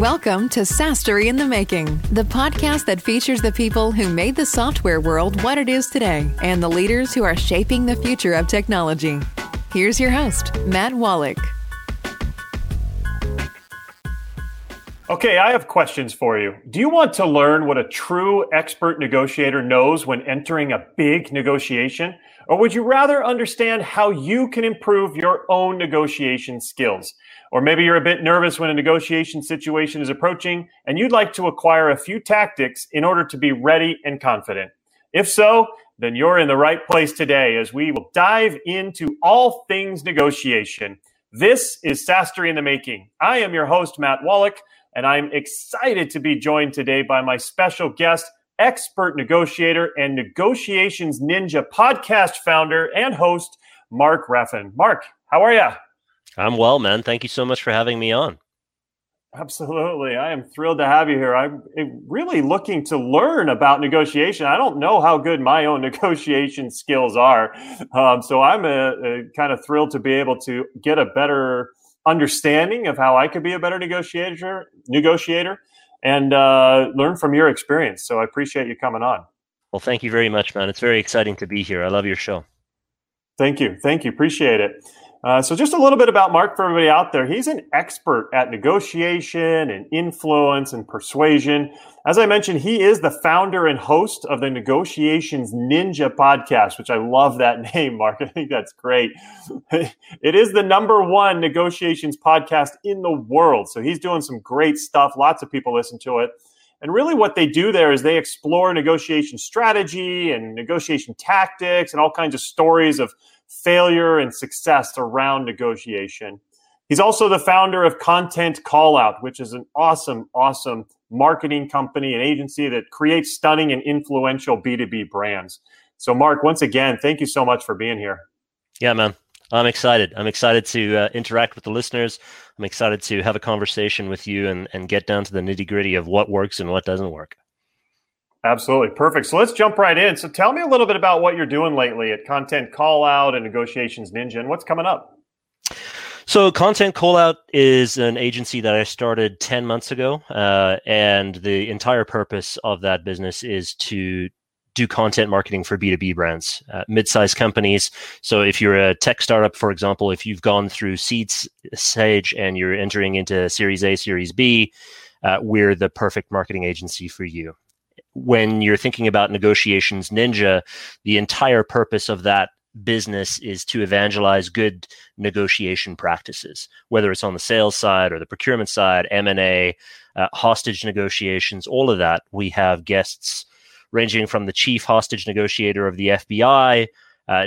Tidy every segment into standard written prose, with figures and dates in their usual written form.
Welcome to SaaStr in the Making, the podcast that features the people who made the software world what it is today and the leaders who are shaping the future of technology. Here's your host, Matt Wallach. Okay, I have questions for you. Do you want to learn what a true expert negotiator knows when entering a big negotiation? Or would you rather understand how you can improve your own negotiation skills? Or maybe you're a bit nervous when a negotiation situation is approaching and you'd like to acquire a few tactics in order to be ready and confident. If so, then you're in the right place today as we will dive into all things negotiation. This is SaaStr in the Making. I am your host, Matt Wallach, and I'm excited to be joined today by my special guest, expert negotiator and Negotiations Ninja podcast founder and host, Mark Raffin. Mark, how are you? I'm well, man. Thank you so much for having me on. Absolutely. I am thrilled to have you here. I'm really looking to learn about negotiation. I don't know how good my own negotiation skills are. So I'm kind of thrilled to be able to get a better understanding of how I could be a better negotiator. And learn from your experience. So I appreciate you coming on. Well, thank you very much, man. It's very exciting to be here. I love your show. Thank you. Thank you. Appreciate it. So just a little bit about Mark for everybody out there. He's an expert at negotiation and influence and persuasion. As I mentioned, he is the founder and host of the Negotiations Ninja podcast, which I love that name, Mark. I think that's great. It is the #1 negotiations podcast in the world. So he's doing some great stuff. Lots of people listen to it. And really what they do there is they explore negotiation strategy and negotiation tactics and all kinds of stories of failure and success around negotiation. He's also the founder of Content Callout, which is an awesome marketing company and agency that creates stunning and influential B2B brands. So Mark, once again, thank you so much for being here. Yeah, man. I'm excited. I'm excited to interact with the listeners. I'm excited to have a conversation with you and get down to the nitty-gritty of what works and what doesn't work. Absolutely. Perfect. So let's jump right in. So tell me a little bit about what you're doing lately at Content Callout and Negotiations Ninja and what's coming up. So Content Callout is an agency that I started 10 months ago. And the entire purpose of that business is to do content marketing for B2B brands, mid-sized companies. So if you're a tech startup, for example, if you've gone through seed stage and you're entering into Series A, Series B, we're the perfect marketing agency for you. When you're thinking about Negotiations Ninja, the entire purpose of that business is to evangelize good negotiation practices, whether it's on the sales side or the procurement side, M&A, hostage negotiations, all of that. We have guests ranging from the chief hostage negotiator of the FBI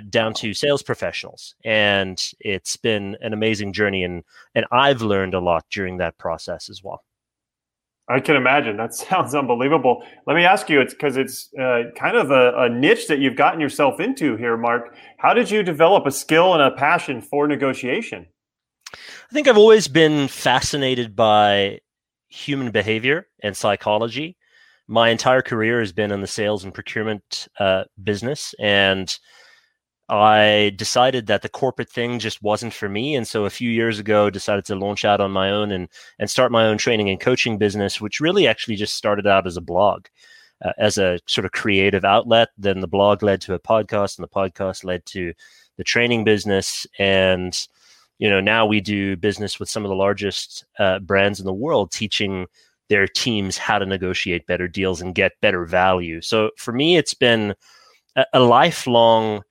down to sales professionals. And it's been an amazing journey. And I've learned a lot during that process as well. I can imagine. That sounds unbelievable. Let me ask you, it's because it's kind of a niche that you've gotten yourself into here, Mark. How did you develop a skill and a passion for negotiation? I think I've always been fascinated by human behavior and psychology. My entire career has been in the sales and procurement business, and I decided that the corporate thing just wasn't for me. And so a few years ago, decided to launch out on my own and start my own training and coaching business, which really actually just started out as a blog, as a sort of creative outlet. Then the blog led to a podcast, and the podcast led to the training business. And you know, now we do business with some of the largest brands in the world, teaching their teams how to negotiate better deals and get better value. So for me, it's been a lifelong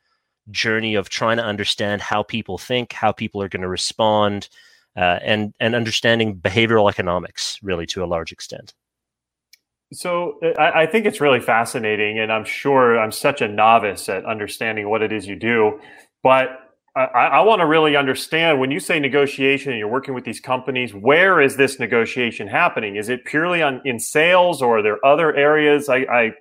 journey of trying to understand how people think, how people are going to respond, and understanding behavioral economics really to a large extent. So I think it's really fascinating, and I'm sure I'm such a novice at understanding what it is you do, but I want to really understand when you say negotiation and you're working with these companies, where is this negotiation happening? Is it purely in sales, or are there other areas? I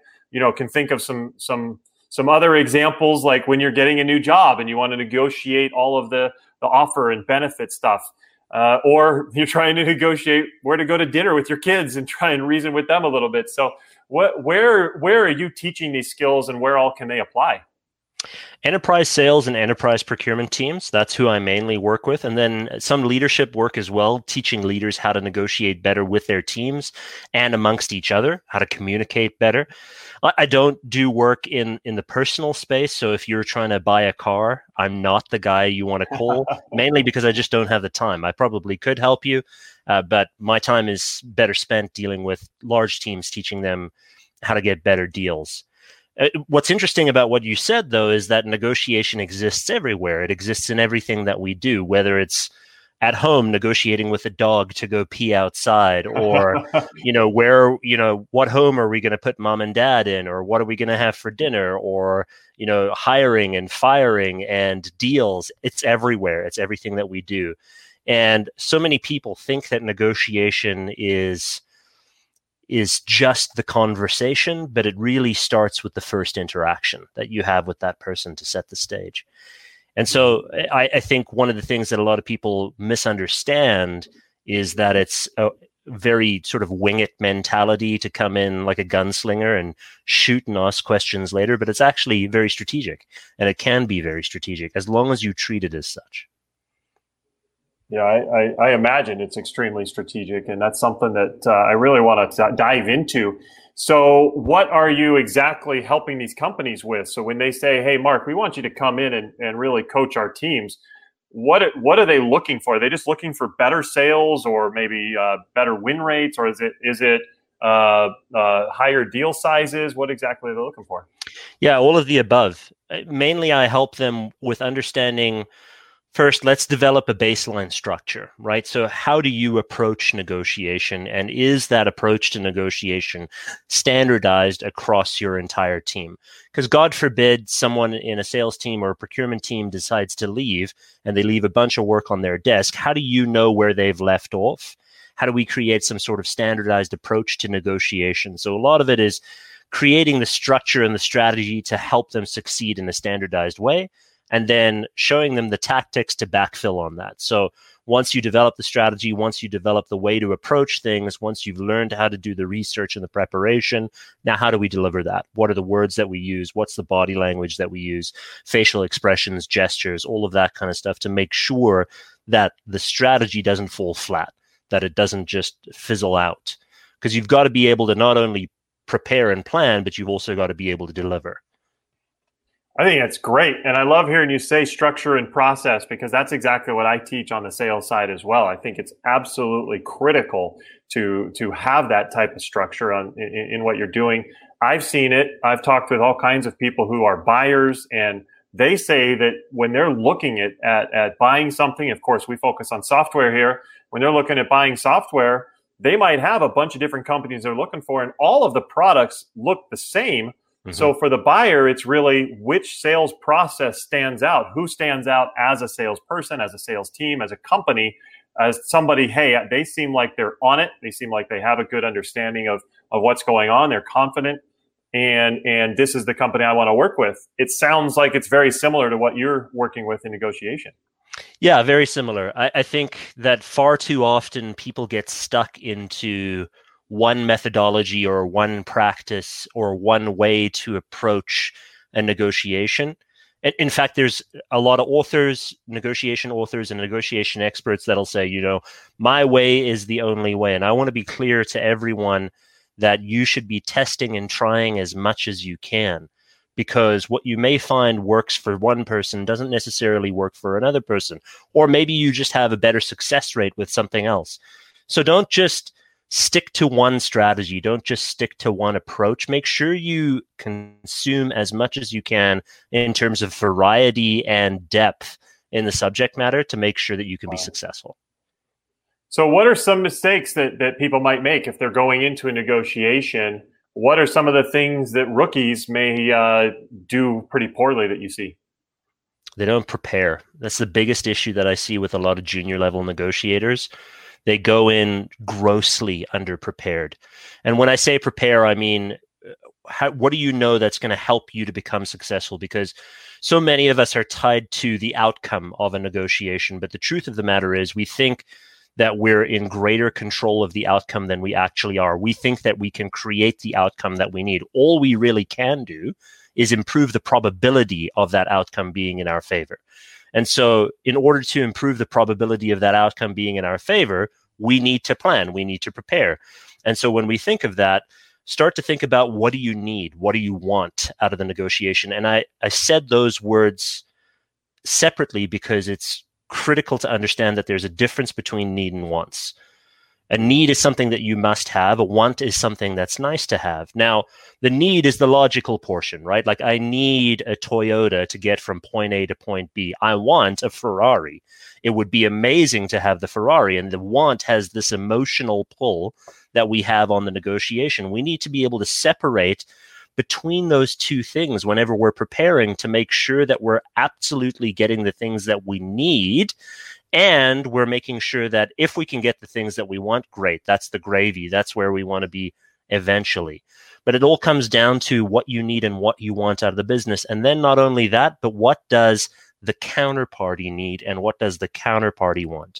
can think of some other examples, like when you're getting a new job and you want to negotiate all of the offer and benefit stuff, or you're trying to negotiate where to go to dinner with your kids and try and reason with them a little bit. So where are you teaching these skills, and where all can they apply? Enterprise sales and enterprise procurement teams. That's who I mainly work with. And then some leadership work as well, teaching leaders how to negotiate better with their teams and amongst each other, how to communicate better. I don't do work in the personal space. So if you're trying to buy a car, I'm not the guy you want to call, mainly because I just don't have the time. I probably could help you, but my time is better spent dealing with large teams, teaching them how to get better deals. What's interesting about what you said, though, is that negotiation exists everywhere. It exists in everything that we do, whether it's at home negotiating with a dog to go pee outside, or what home are we going to put mom and dad in, or what are we going to have for dinner, or hiring and firing and deals. It's everywhere. It's everything that we do. And so many people think that negotiation is just the conversation, but it really starts with the first interaction that you have with that person to set the stage. And so I think one of the things that a lot of people misunderstand is that it's a very sort of wing it mentality to come in like a gunslinger and shoot and ask questions later, but it's actually very strategic, and it can be very strategic as long as you treat it as such. Yeah, I imagine it's extremely strategic, and that's something that I really want to dive into. So what are you exactly helping these companies with? So when they say, hey, Mark, we want you to come in and really coach our teams, what are they looking for? Are they just looking for better sales, or maybe better win rates, or is it higher deal sizes? What exactly are they looking for? Yeah, all of the above. Mainly I help them with understanding. First, let's develop a baseline structure, right? So how do you approach negotiation, and is that approach to negotiation standardized across your entire team? Because God forbid someone in a sales team or a procurement team decides to leave, and they leave a bunch of work on their desk. How do you know where they've left off? How do we create some sort of standardized approach to negotiation? So a lot of it is creating the structure and the strategy to help them succeed in a standardized way, and then showing them the tactics to backfill on that. So once you develop the strategy, once you develop the way to approach things, once you've learned how to do the research and the preparation, now how do we deliver that? What are the words that we use? What's the body language that we use? Facial expressions, gestures, all of that kind of stuff to make sure that the strategy doesn't fall flat, that it doesn't just fizzle out. Because you've got to be able to not only prepare and plan, but you've also got to be able to deliver. I think that's great. And I love hearing you say structure and process, because that's exactly what I teach on the sales side as well. I think it's absolutely critical to have that type of structure in what you're doing. I've seen it. I've talked with all kinds of people who are buyers, and they say that when they're looking at buying something, of course, we focus on software here. When they're looking at buying software, they might have a bunch of different companies they're looking for, and all of the products look the same. Mm-hmm. So for the buyer, it's really which sales process stands out, who stands out as a salesperson, as a sales team, as a company, as somebody, hey, they seem like they're on it. They seem like they have a good understanding of what's going on. They're confident. And this is the company I want to work with. It sounds like it's very similar to what you're working with in negotiation. Yeah, very similar. I think that far too often people get stuck into one methodology or one practice or one way to approach a negotiation. In fact, there's a lot of negotiation authors and negotiation experts that'll say, my way is the only way. And I want to be clear to everyone that you should be testing and trying as much as you can, because what you may find works for one person doesn't necessarily work for another person. Or maybe you just have a better success rate with something else. So don't just stick to one strategy. Don't just stick to one approach. Make sure you consume as much as you can in terms of variety and depth in the subject matter to make sure that you can be successful. So what are some mistakes that people might make if they're going into a negotiation? What are some of the things that rookies may do pretty poorly that you see? They don't prepare. That's the biggest issue that I see with a lot of junior level negotiators. They go in grossly underprepared. And when I say prepare, I mean, what do you know that's going to help you to become successful? Because so many of us are tied to the outcome of a negotiation. But the truth of the matter is we think that we're in greater control of the outcome than we actually are. We think that we can create the outcome that we need. All we really can do is improve the probability of that outcome being in our favor. And so in order to improve the probability of that outcome being in our favor, we need to plan, we need to prepare. And so when we think of that, start to think about what do you need? What do you want out of the negotiation? And I said those words separately because it's critical to understand that there's a difference between need and wants. A need is something that you must have. A want is something that's nice to have. Now, the need is the logical portion, right? Like, I need a Toyota to get from point A to point B. I want a Ferrari. It would be amazing to have the Ferrari. And the want has this emotional pull that we have on the negotiation. We need to be able to separate between those two things whenever we're preparing to make sure that we're absolutely getting the things that we need. And we're making sure that if we can get the things that we want, great. That's the gravy. That's where we want to be eventually. But it all comes down to what you need and what you want out of the business. And then not only that, but what does the counterparty need and what does the counterparty want?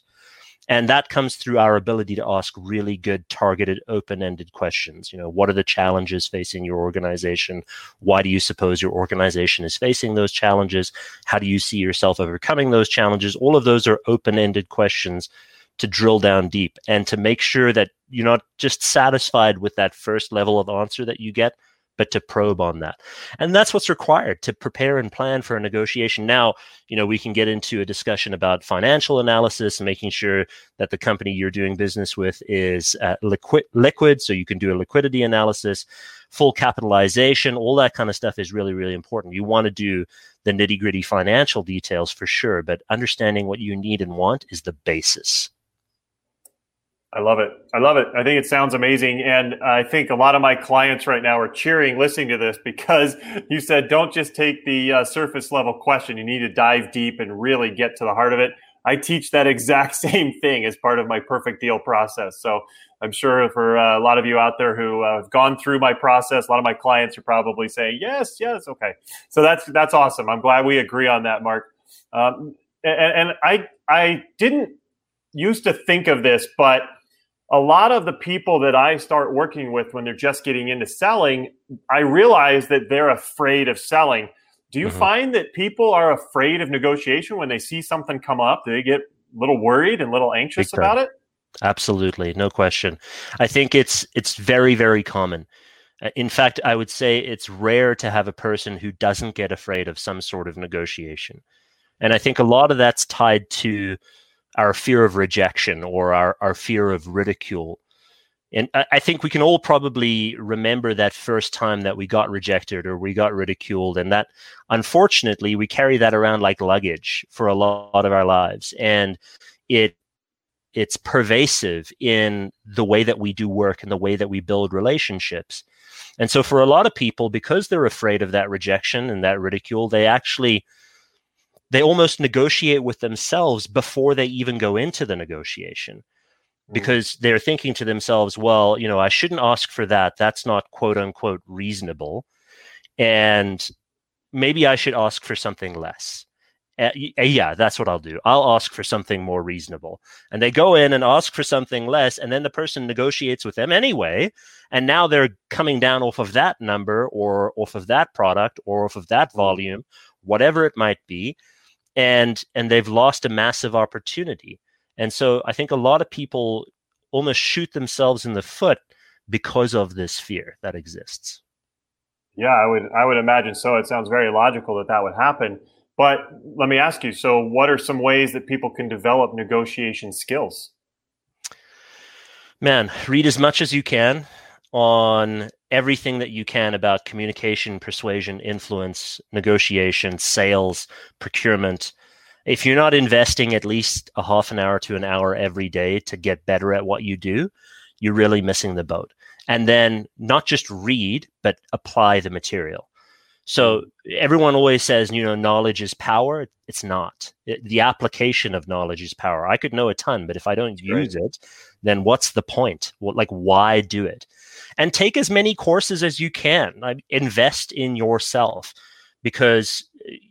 And that comes through our ability to ask really good, targeted, open-ended questions. You know, what are the challenges facing your organization? Why do you suppose your organization is facing those challenges? How do you see yourself overcoming those challenges? All of those are open-ended questions to drill down deep and to make sure that you're not just satisfied with that first level of answer that you get, but to probe on that. And that's what's required to prepare and plan for a negotiation. Now, you know, we can get into a discussion about financial analysis and making sure that the company you're doing business with is liquid. So you can do a liquidity analysis, full capitalization, all that kind of stuff is really, really important. You want to do the nitty-gritty financial details for sure, but understanding what you need and want is the basis. I love it. I think it sounds amazing. And I think a lot of my clients right now are cheering, listening to this, because you said, don't just take the surface level question. You need to dive deep and really get to the heart of it. I teach that exact same thing as part of my perfect deal process. So I'm sure for a lot of you out there who have gone through my process, a lot of my clients are probably saying, yes. Okay. So that's awesome. I'm glad we agree on that, Mark. And I didn't used to think of this, but a lot of the people that I start working with when they're just getting into selling, I realize that they're afraid of selling. Do you find that people are afraid of negotiation when they see something come up? Do they get a little worried and a little anxious about it? Absolutely. No question. I think it's very, very common. In fact, I would say it's rare to have a person who doesn't get afraid of some sort of negotiation. And I think a lot of that's tied to our fear of rejection or our fear of ridicule. And I think we can all probably remember that first time that we got rejected or we got ridiculed, and that, unfortunately, we carry that around like luggage for a lot of our lives. And it's pervasive in the way that we do work and the way that we build relationships. And so for a lot of people, because they're afraid of that rejection and that ridicule, they almost negotiate with themselves before they even go into the negotiation, because they're thinking to themselves, well, you know, I shouldn't ask for that. That's not quote unquote reasonable. And maybe I should ask for something less. Yeah, that's what I'll do. I'll ask for something more reasonable. And they go in and ask for something less. And then the person negotiates with them anyway. And now they're coming down off of that number or off of that product or off of that volume, whatever it might be. And they've lost a massive opportunity. And so I think a lot of people almost shoot themselves in the foot because of this fear that exists. Yeah, I would imagine so. It sounds very logical that would happen. But let me ask you, so what are some ways that people can develop negotiation skills? Man, read as much as you can on everything that you can about communication, persuasion, influence, negotiation, sales, procurement. If you're not investing at least a half an hour to an hour every day to get better at what you do, you're really missing the boat. And then not just read, but apply the material. So everyone always says, you know, knowledge is power. It's not. The application of knowledge is power. I could know a ton, but if I don't use it, then what's the point? Why do it? And take as many courses as you can. Invest in yourself, because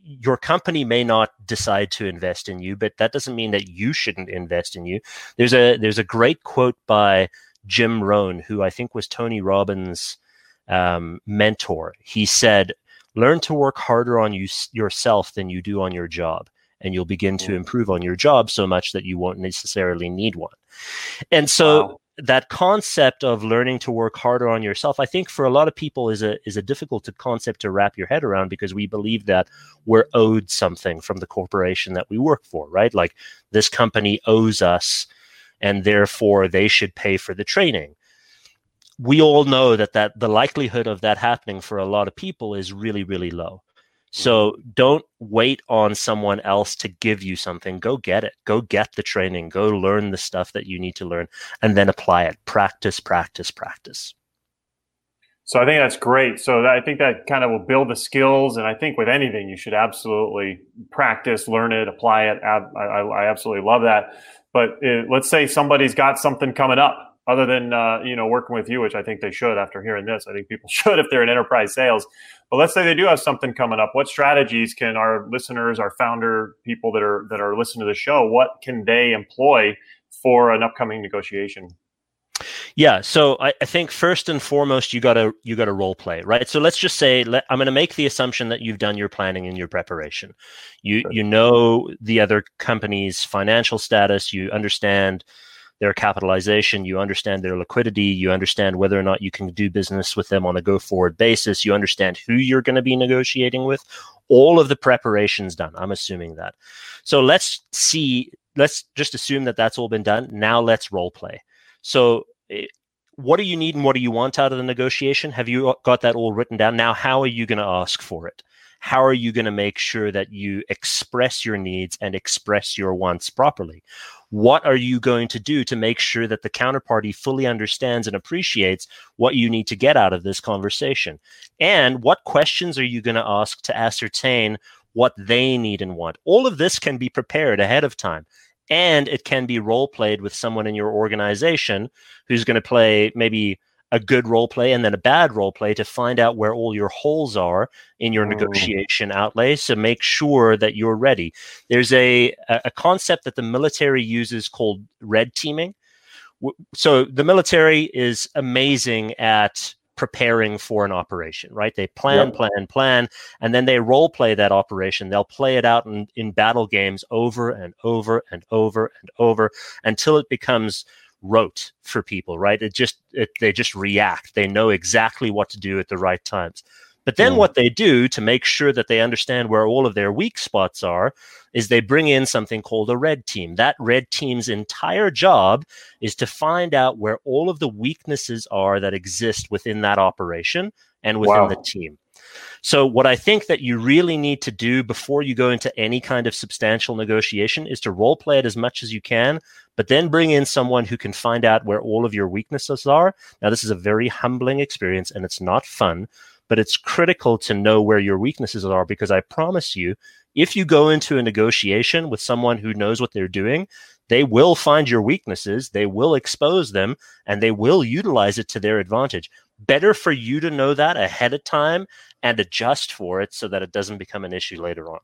your company may not decide to invest in you, but that doesn't mean that you shouldn't invest in you. There's a great quote by Jim Rohn, who I think was Tony Robbins' mentor. He said, Learn to work harder on yourself than you do on your job, and you'll begin to improve on your job so much that you won't necessarily need one. And so that concept of learning to work harder on yourself, I think for a lot of people is a difficult concept to wrap your head around, because we believe that we're owed something from the corporation that we work for, right? Like, this company owes us, and therefore they should pay for the training. We all know that the likelihood of that happening for a lot of people is really, really low. So don't wait on someone else to give you something. Go get it. Go get the training. Go learn the stuff that you need to learn, and then apply it. Practice, practice, practice. So I think that's great. So I think that kind of will build the skills. And I think with anything, you should absolutely practice, learn it, apply it. I absolutely love that. But let's say somebody's got something coming up other than working with you, which I think they should after hearing this. I think people should if they're in enterprise sales. But let's say they do have something coming up. What strategies can our listeners, our founder people that are listening to the show, what can they employ for an upcoming negotiation? Yeah, so I think first and foremost, you got to role play, right? So let's just say I'm going to make the assumption that you've done your planning and your preparation. You know the other company's financial status. You understand their capitalization. You understand their liquidity. You understand whether or not you can do business with them on a go-forward basis. You understand who you're going to be negotiating with. All of the preparation's done. I'm assuming that. So let's just assume that that's all been done. Now let's role play. So what do you need and what do you want out of the negotiation? Have you got that all written down? Now, how are you going to ask for it? How are you going to make sure that you express your needs and express your wants properly? What are you going to do to make sure that the counterparty fully understands and appreciates what you need to get out of this conversation? And what questions are you going to ask to ascertain what they need and want? All of this can be prepared ahead of time. And it can be role played with someone in your organization who's going to play maybe a good role play and then a bad role play to find out where all your holes are in your negotiation outlay. So make sure that you're ready. There's a concept that the military uses called red teaming. So the military is amazing at preparing for an operation, right? They plan, and then they role play that operation. They'll play it out in battle games over and over and over and over until it becomes rote for people, right? They just react. They know exactly what to do at the right times. But then what they do to make sure that they understand where all of their weak spots are is they bring in something called a red team. That red team's entire job is to find out where all of the weaknesses are that exist within that operation and within the team. So what I think that you really need to do before you go into any kind of substantial negotiation is to role play it as much as you can, but then bring in someone who can find out where all of your weaknesses are. Now, this is a very humbling experience and it's not fun, but it's critical to know where your weaknesses are, because I promise you, if you go into a negotiation with someone who knows what they're doing, they will find your weaknesses, they will expose them, and they will utilize it to their advantage. Better for you to know that ahead of time and adjust for it so that it doesn't become an issue later on.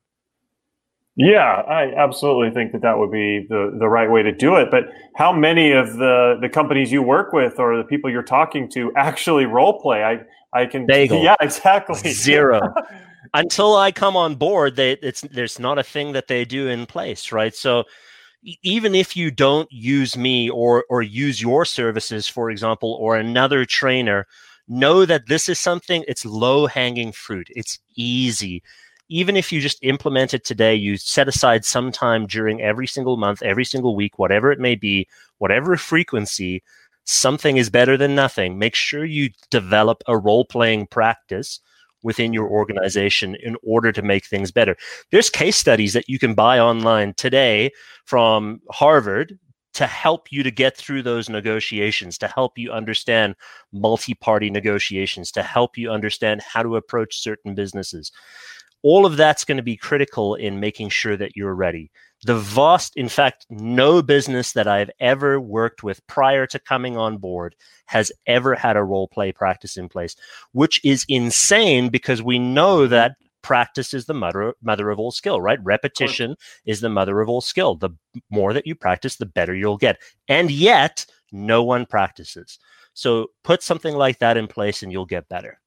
Yeah, I absolutely think that would be the right way to do it. But how many of the companies you work with or the people you're talking to actually role play? I can bagel. Yeah, exactly. Zero. Until I come on board, there's not a thing that they do in place, right? So even if you don't use me or use your services, for example, or another trainer, know that this is something, it's low-hanging fruit. It's easy. Even if you just implement it today, you set aside some time during every single month, every single week, whatever it may be, whatever frequency, something is better than nothing. Make sure you develop a role-playing practice within your organization in order to make things better. There's case studies that you can buy online today from Harvard to help you to get through those negotiations, to help you understand multi-party negotiations, to help you understand how to approach certain businesses. All of that's going to be critical in making sure that you're ready. In fact, no business that I've ever worked with prior to coming on board has ever had a role play practice in place, which is insane because we know that practice is the mother of all skill, right? Repetition is the mother of all skill. The more that you practice, the better you'll get. And yet, no one practices. So put something like that in place and you'll get better.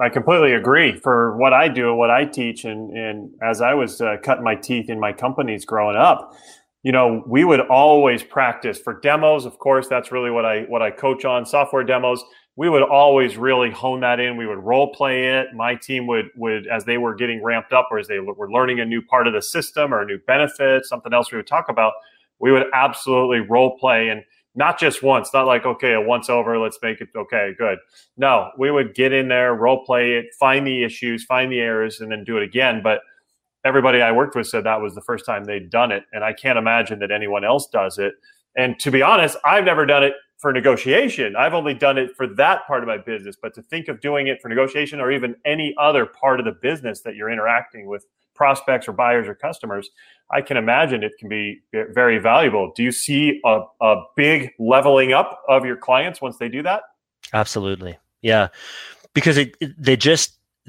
I completely agree. For what I do and what I teach, and as I was cutting my teeth in my companies growing up, you know, we would always practice for demos. Of course, that's really what I coach on, software demos. We would always really hone that in. We would role play it. My team would, as they were getting ramped up or as they were learning a new part of the system or a new benefit, something else we would talk about, we would absolutely role play. And not just once, not like, okay, a once over, let's make it okay, good. No, we would get in there, role play it, find the issues, find the errors, and then do it again. But everybody I worked with said that was the first time they'd done it. And I can't imagine that anyone else does it. And to be honest, I've never done it for negotiation. I've only done it for that part of my business. But to think of doing it for negotiation or even any other part of the business that you're interacting with prospects or buyers or customers, I can imagine it can be very valuable. Do you see a big leveling up of your clients once they do that? Absolutely. Yeah. Because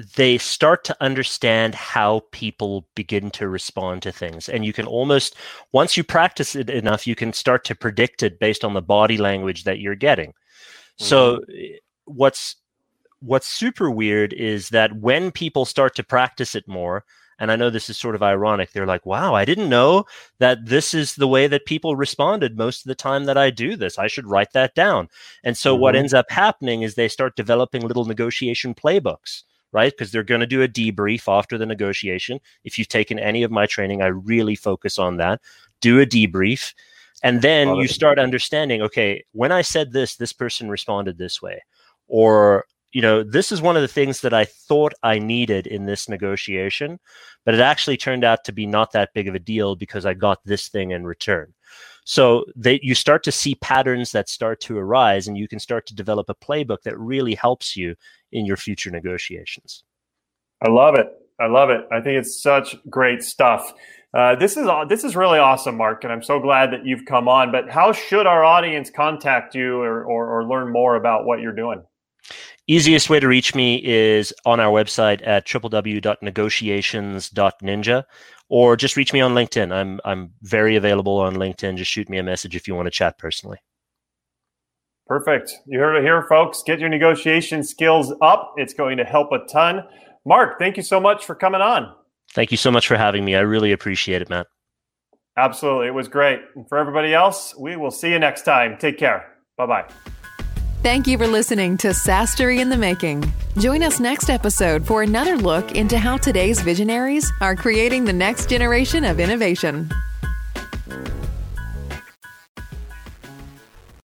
they start to understand how people begin to respond to things. And you can almost, once you practice it enough, you can start to predict it based on the body language that you're getting. Mm-hmm. So what's super weird is that when people start to practice it more, and I know this is sort of ironic, they're like, wow, I didn't know that this is the way that people responded most of the time that I do this. I should write that down. And so what ends up happening is they start developing little negotiation playbooks, right? Because they're going to do a debrief after the negotiation. If you've taken any of my training, I really focus on that. Do a debrief. And then you start understanding, okay, when I said this, this person responded this way. Or, you know, this is one of the things that I thought I needed in this negotiation, but it actually turned out to be not that big of a deal because I got this thing in return. So you start to see patterns that start to arise, and you can start to develop a playbook that really helps you in your future negotiations. I love it. I love it. I think it's such great stuff. This is really awesome, Mark, and I'm so glad that you've come on. But how should our audience contact you or learn more about what you're doing? Easiest way to reach me is on our website at www.negotiations.ninja, or just reach me on LinkedIn. I'm very available on LinkedIn. Just shoot me a message if you want to chat personally. Perfect. You heard it here, folks. Get your negotiation skills up. It's going to help a ton. Mark, thank you so much for coming on. Thank you so much for having me. I really appreciate it, Matt. Absolutely. It was great. And for everybody else, we will see you next time. Take care. Bye-bye. Thank you for listening to SaaStr in the Making. Join us next episode for another look into how today's visionaries are creating the next generation of innovation.